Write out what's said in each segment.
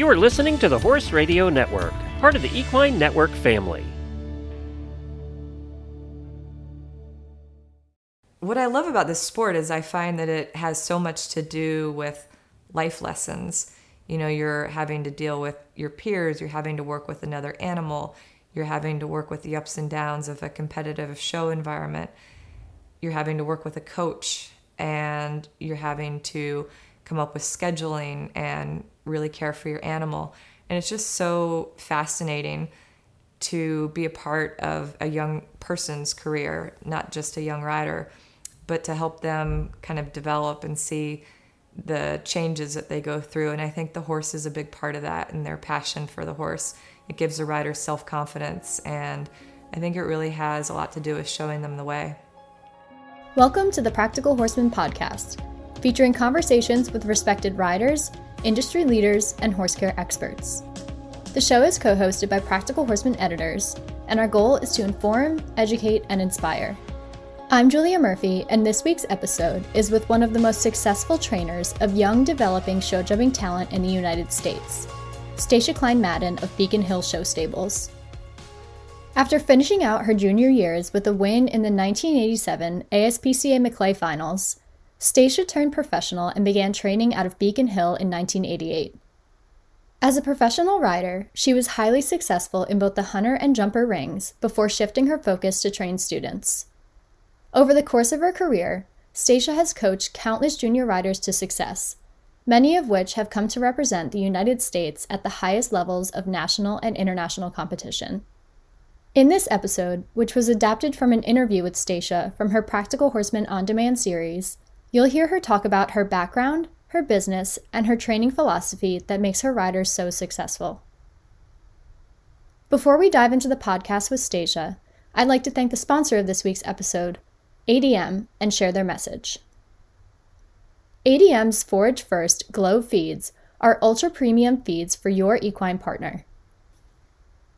You are listening to the Horse Radio Network, part of the Equine Network family. What I love about this sport is I find that it has so much to do with life lessons. You know, you're having to deal with your peers, you're having to work with another animal, you're having to work with the ups and downs of a competitive show environment, you're having to work with a coach, and you're having to come up with scheduling and really care for your animal. And it's just so fascinating to be a part of a young person's career, not just a young rider, but to help them kind of develop and see the changes that they go through. And I think the horse is a big part of that, and their passion for the horse. It gives a rider self-confidence, and I think it really has a lot to do with showing them the way. Welcome to the Practical Horseman podcast, featuring conversations with respected riders, industry leaders, and horse care experts. The show is co-hosted by Practical Horseman editors, and our goal is to inform, educate, and inspire. I'm Julia Murphy, and this week's episode is with one of the most successful trainers of young developing show jumping talent in the United States, Stacia Klein Madden of Beacon Hill Show Stables. After finishing out her junior years with a win in the 1987 ASPCA MacLay Finals, Stacia turned professional and began training out of Beacon Hill in 1988. As a professional rider, she was highly successful in both the hunter and jumper rings before shifting her focus to train students. Over the course of her career, Stacia has coached countless junior riders to success, many of which have come to represent the United States at the highest levels of national and international competition. In this episode, which was adapted from an interview with Stacia from her Practical Horseman On Demand series, you'll hear her talk about her background, her business, and her training philosophy that makes her riders so successful. Before we dive into the podcast with Stacia, I'd like to thank the sponsor of this week's episode, ADM, and share their message. ADM's Forage First Glow Feeds are ultra-premium feeds for your equine partner.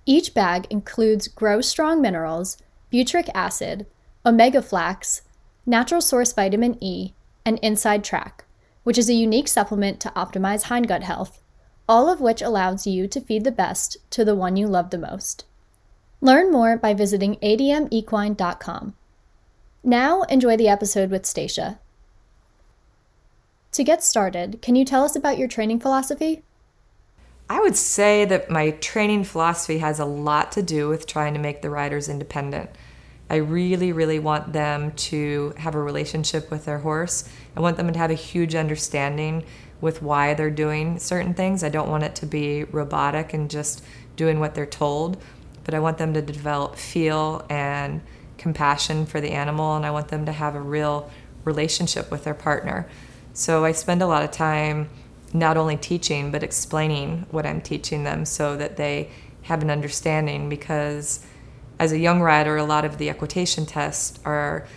Each bag includes Grow Strong Minerals, Butyric Acid, Omega Flax, Natural Source Vitamin E, and Inside Track, which is a unique supplement to optimize hindgut health, all of which allows you to feed the best to the one you love the most. Learn more by visiting admequine.com. Now, enjoy the episode with Stacia. To get started, can you tell us about your training philosophy? I would say that my training philosophy has a lot to do with trying to make the riders independent. I really, want them to have a relationship with their horse. I want them to have a huge understanding with why they're doing certain things. I don't want it to be robotic and just doing what they're told, but I want them to develop feel and compassion for the animal, and I want them to have a real relationship with their partner. So I spend a lot of time not only teaching but explaining what I'm teaching them so that they have an understanding, because as a young rider, a lot of the equitation tests are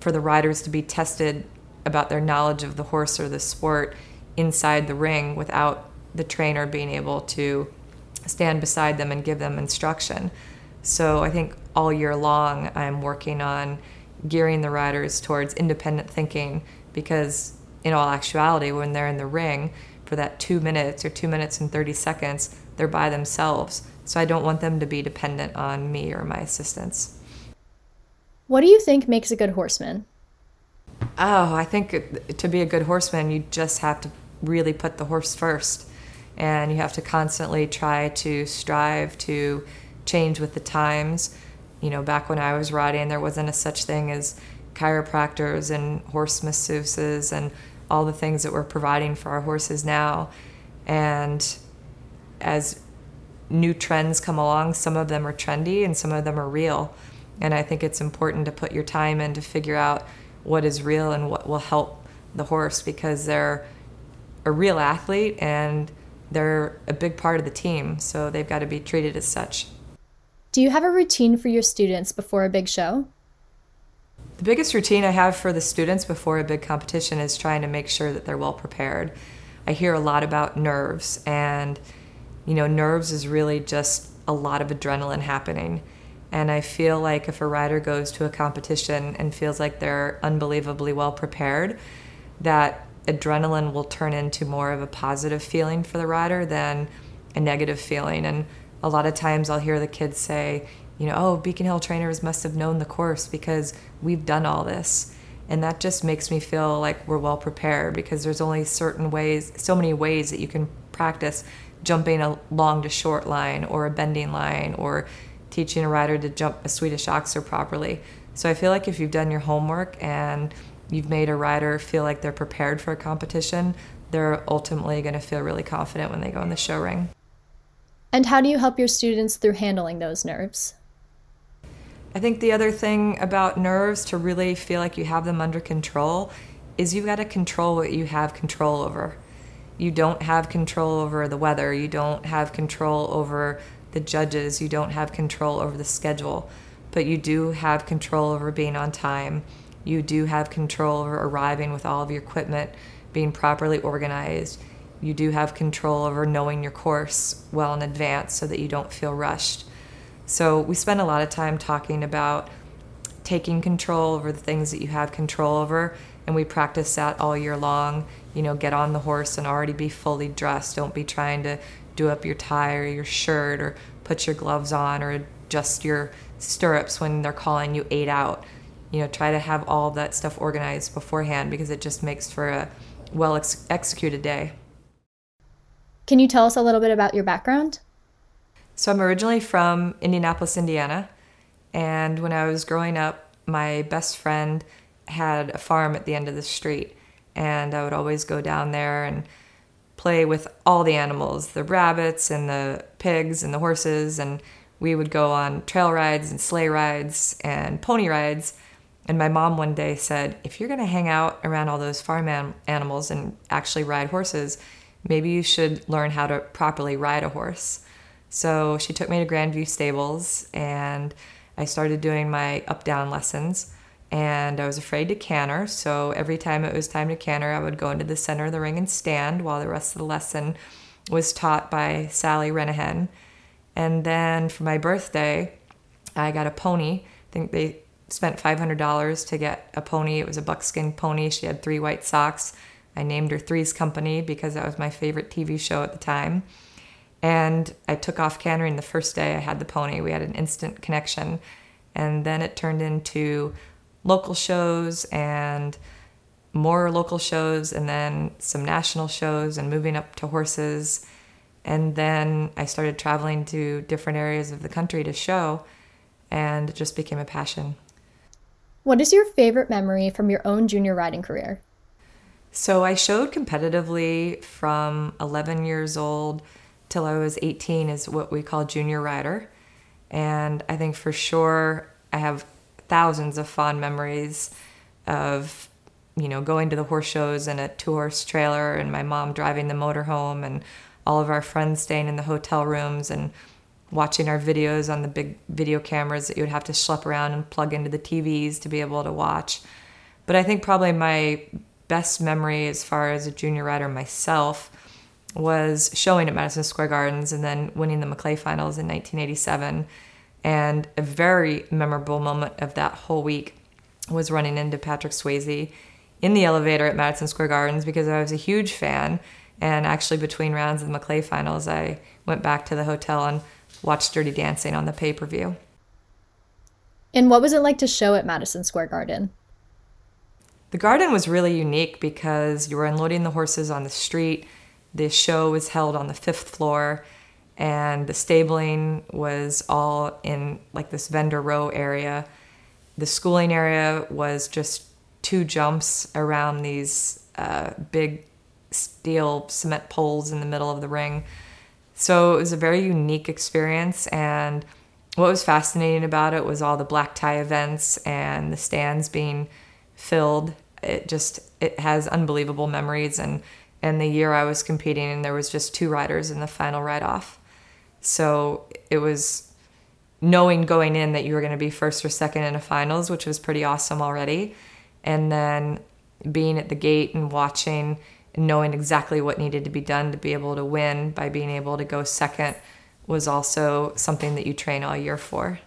for the riders to be tested about their knowledge of the horse or the sport inside the ring without the trainer being able to stand beside them and give them instruction. So I think all year long I'm working on gearing the riders towards independent thinking, because in all actuality, when they're in the ring for that 2 minutes or 2 minutes and 30 seconds, they're by themselves. So I don't want them to be dependent on me or my assistants. What do you think makes a good horseman? Oh, I think to be a good horseman, you just have to really put the horse first. And you have to constantly try to strive to change with the times. You know, back when I was riding, there wasn't a such thing as chiropractors and horse masseuses and all the things that we're providing for our horses now. And as new trends come along, some of them are trendy and some of them are real. And I think it's important to put your time in to figure out what is real and what will help the horse, because they're a real athlete and they're a big part of the team, so they've got to be treated as such. Do you have a routine for your students before a big show? The biggest routine I have for the students before a big competition is trying to make sure that they're well prepared. I hear a lot about nerves, and you know, nerves is really just a lot of adrenaline happening. And I feel like if a rider goes to a competition and feels like they're unbelievably well prepared, that adrenaline will turn into more of a positive feeling for the rider than a negative feeling. And a lot of times I'll hear the kids say, you know, oh, Beacon Hill trainers must have known the course because we've done all this. And that just makes me feel like we're well prepared, because there's only certain ways, so many ways that you can practice jumping a long to short line or a bending line or teaching a rider to jump a Swedish oxer properly. So I feel like if you've done your homework and you've made a rider feel like they're prepared for a competition, they're ultimately going to feel really confident when they go in the show ring. And how do you help your students through handling those nerves? I think the other thing about nerves to really feel like you have them under control is you've got to control what you have control over. You don't have control over the weather. You don't have control over the judges. You don't have control over the schedule. But you do have control over being on time. You do have control over arriving with all of your equipment being properly organized. You do have control over knowing your course well in advance so that you don't feel rushed. So we spend a lot of time talking about taking control over the things that you have control over, and we practice that all year long. You know, get on the horse and already be fully dressed. Don't be trying to do up your tie or your shirt or put your gloves on or adjust your stirrups when they're calling you 8 out. You know, try to have all that stuff organized beforehand because it just makes for a well-executed day. Can you tell us a little bit about your background? So I'm originally from Indianapolis, Indiana, and when I was growing up, my best friend had a farm at the end of the street, and I would always go down there and play with all the animals, the rabbits and the pigs and the horses, and we would go on trail rides and sleigh rides and pony rides. And my mom one day said, if you're going to hang out around all those farm animals and actually ride horses, maybe you should learn how to properly ride a horse. So she took me to Grandview Stables, and I started doing my up-down lessons, and I was afraid to canter, so every time it was time to canter, I would go into the center of the ring and stand while the rest of the lesson was taught by Sally Renahan. And then for my birthday, I got a pony. I think they spent $500 to get a pony. It was a buckskin pony. She had 3 white socks. I named her Three's Company because that was my favorite TV show at the time. And I took off cantering the first day I had the pony. We had an instant connection. And then it turned into local shows and more local shows and then some national shows and moving up to horses. And then I started traveling to different areas of the country to show, and it just became a passion. What is your favorite memory from your own junior riding career? So I showed competitively from 11 years old till I was 18 as what we call junior rider. And I think for sure I have thousands of fond memories of, you know, going to the horse shows in a 2-horse trailer and my mom driving the motorhome and all of our friends staying in the hotel rooms and watching our videos on the big video cameras that you would have to schlep around and plug into the TVs to be able to watch. But I think probably my best memory as far as a junior rider myself was showing at Madison Square Gardens and then winning the MacLay Finals in 1987. And a very memorable moment of that whole week was running into Patrick Swayze in the elevator at Madison Square Gardens because I was a huge fan. And actually, between rounds of the MacLay Finals, I went back to the hotel and watched Dirty Dancing on the pay-per-view. And what was it like to show at Madison Square Garden? The garden was really unique because you were unloading the horses on the street. The show was held on the 5th floor, and the stabling was all in like this vendor row area. The schooling area was just 2 jumps around these big steel cement poles in the middle of the ring. So it was a very unique experience, and what was fascinating about it was all the black tie events and the stands being filled. It has unbelievable memories, and the year I was competing, and there was just 2 riders in the final ride-off. So it was knowing going in that you were going to be first or second in a finals, which was pretty awesome already, and then being at the gate and watching and knowing exactly what needed to be done to be able to win by being able to go second was also something that you train all year for.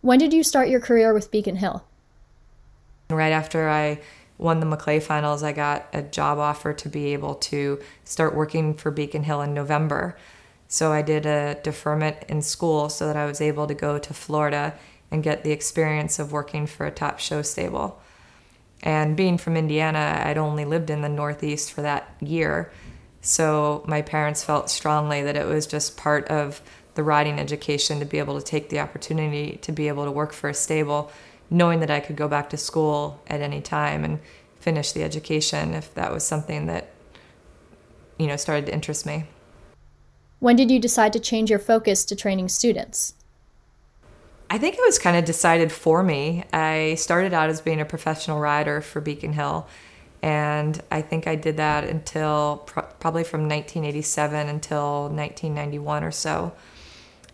When did you start your career with Beacon Hill? Right after I won the MacLay Finals, I got a job offer to be able to start working for Beacon Hill in November. So I did a deferment in school so that I was able to go to Florida and get the experience of working for a top show stable. And being from Indiana, I'd only lived in the Northeast for that year. So my parents felt strongly that it was just part of the riding education to be able to take the opportunity to be able to work for a stable, knowing that I could go back to school at any time and finish the education if that was something that, you know, started to interest me. When did you decide to change your focus to training students? I think it was kind of decided for me. I started out as being a professional rider for Beacon Hill, and I think I did that until probably from 1987 until 1991 or so.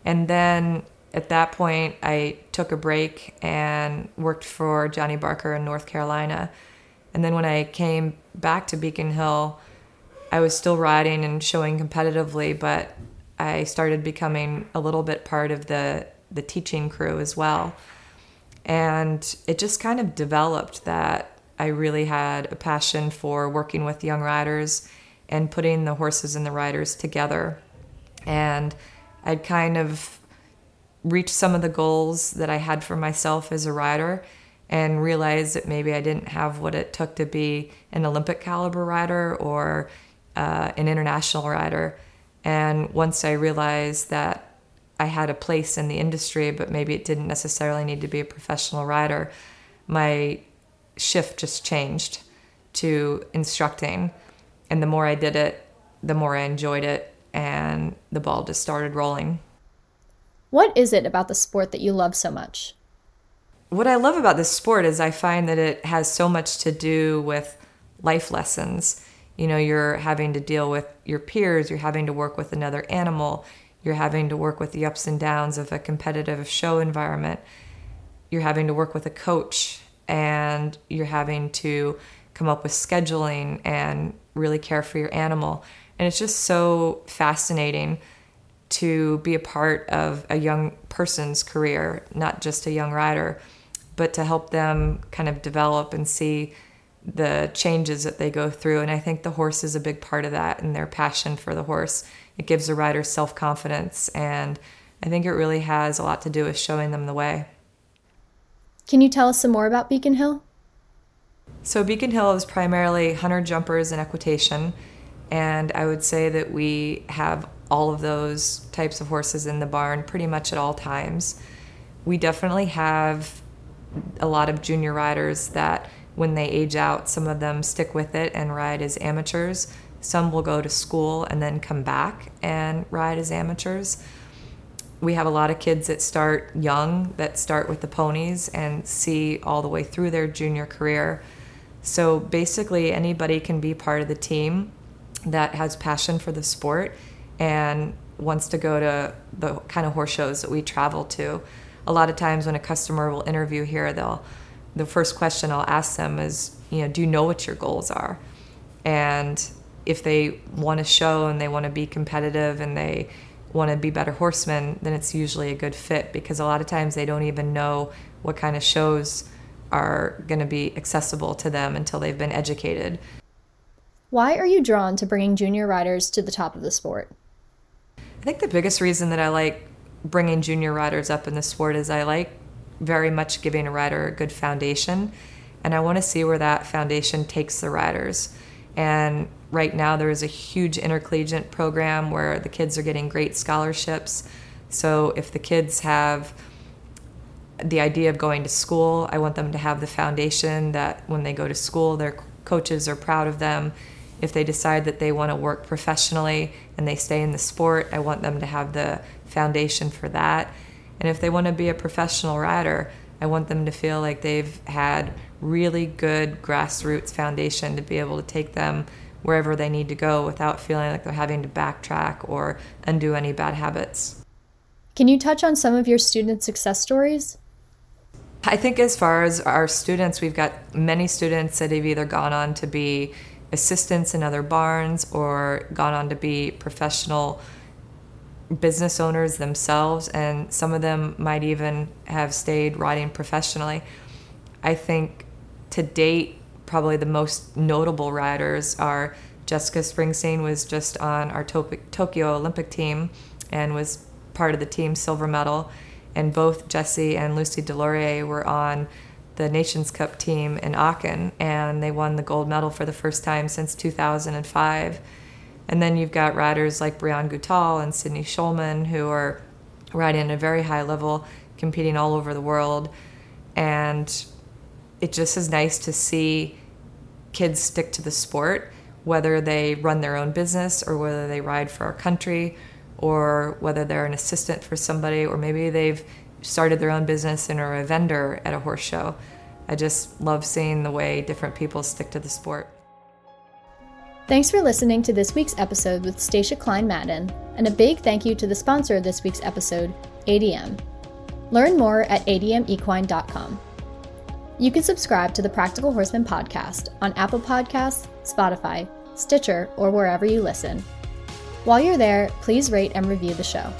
And then at that point, I took a break and worked for Johnny Barker in North Carolina. And then when I came back to Beacon Hill, I was still riding and showing competitively, but I started becoming a little bit part of the teaching crew as well. And it just kind of developed that I really had a passion for working with young riders and putting the horses and the riders together. And I'd kind of reached some of the goals that I had for myself as a rider and realized that maybe I didn't have what it took to be an Olympic caliber rider or an international rider. And once I realized that I had a place in the industry, but maybe it didn't necessarily need to be a professional rider, my shift just changed to instructing. And the more I did it, the more I enjoyed it, and the ball just started rolling. What is it about the sport that you love so much? What I love about this sport is I find that it has so much to do with life lessons. You know, you're having to deal with your peers, you're having to work with another animal, you're having to work with the ups and downs of a competitive show environment. You're having to work with a coach, and you're having to come up with scheduling and really care for your animal. And it's just so fascinating to be a part of a young person's career, not just a young rider, but to help them kind of develop and see the changes that they go through. And I think the horse is a big part of that, and their passion for the horse. It gives a rider self-confidence, and I think it really has a lot to do with showing them the way. Can you tell us some more about Beacon Hill? So Beacon Hill is primarily hunter, jumpers, and equitation, and I would say that we have all of those types of horses in the barn pretty much at all times. We definitely have a lot of junior riders that when they age out, some of them stick with it and ride as amateurs. Some will go to school and then come back and ride as amateurs. We have a lot of kids that start young, that start with the ponies and see all the way through their junior career. So basically anybody can be part of the team that has passion for the sport and wants to go to the kind of horse shows that we travel to. A lot of times when a customer will interview here, the first question I'll ask them is, you know, do you know what your goals are? And if they want to show and they want to be competitive and they want to be better horsemen, then it's usually a good fit, because a lot of times they don't even know what kind of shows are going to be accessible to them until they've been educated. Why are you drawn to bringing junior riders to the top of the sport? I think the biggest reason that I like bringing junior riders up in the sport is I like very much giving a rider a good foundation, and I want to see where that foundation takes the riders. And right now there is a huge intercollegiate program where the kids are getting great scholarships. So if the kids have the idea of going to school, I want them to have the foundation that when they go to school, their coaches are proud of them. If they decide that they want to work professionally and they stay in the sport, I want them to have the foundation for that. And if they want to be a professional rider, I want them to feel like they've had really good grassroots foundation to be able to take them wherever they need to go without feeling like they're having to backtrack or undo any bad habits. Can you touch on some of your student success stories? I think as far as our students, we've got many students that have either gone on to be assistants in other barns or gone on to be professional business owners themselves, and some of them might even have stayed riding professionally. I think to date, probably the most notable riders are Jessica Springsteen was just on our Tokyo Olympic team and was part of the team's silver medal. And both Jesse and Lucy Delorier were on the Nations Cup team in Aachen, and they won the gold medal for the first time since 2005. And then you've got riders like Brian Gutal and Sydney Schulman, who are riding at a very high level, competing all over the world. And it just is nice to see kids stick to the sport, whether they run their own business or whether they ride for our country or whether they're an assistant for somebody, or maybe they've started their own business and are a vendor at a horse show. I just love seeing the way different people stick to the sport. Thanks for listening to this week's episode with Stacia Klein Madden, and a big thank you to the sponsor of this week's episode, ADM. Learn more at admequine.com. You can subscribe to the Practical Horseman podcast on Apple Podcasts, Spotify, Stitcher, or wherever you listen. While you're there, please rate and review the show.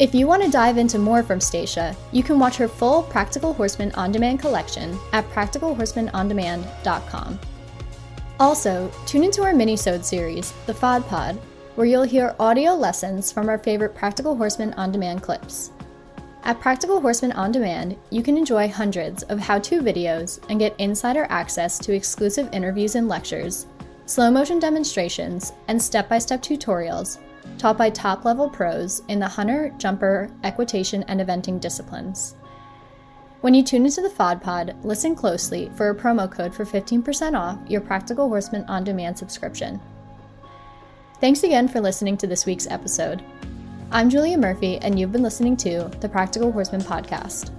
If you want to dive into more from Stacia, you can watch her full Practical Horseman On Demand collection at practicalhorsemanondemand.com. Also, tune into our mini-sode series, the FOD Pod, where you'll hear audio lessons from our favorite Practical Horseman On Demand clips. At Practical Horseman On Demand, you can enjoy hundreds of how-to videos and get insider access to exclusive interviews and lectures, slow-motion demonstrations, and step-by-step tutorials taught by top-level pros in the hunter, jumper, equitation, and eventing disciplines. When you tune into the FOD Pod, listen closely for a promo code for 15% off your Practical Horseman On Demand subscription. Thanks again for listening to this week's episode. I'm Julia Murphy, and you've been listening to the Practical Horseman Podcast.